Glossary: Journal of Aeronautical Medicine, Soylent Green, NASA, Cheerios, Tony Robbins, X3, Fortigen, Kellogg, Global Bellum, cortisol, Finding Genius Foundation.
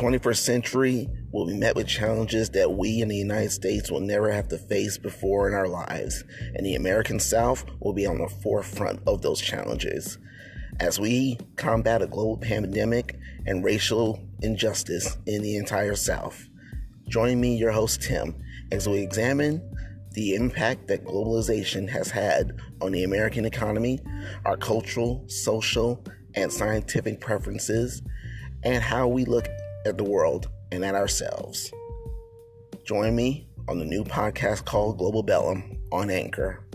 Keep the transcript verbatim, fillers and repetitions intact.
twenty-first century will be met with challenges that we in the United States will never have to face before in our lives, and the American South will be on the forefront of those challenges. As we combat a global pandemic and racial injustice in the entire South, join me, your host Tim, as we examine the impact that globalization has had on the American economy, our cultural, social, and scientific preferences, and how we look at the world and at ourselves. Join me on the new podcast called Global Bellum on Anchor.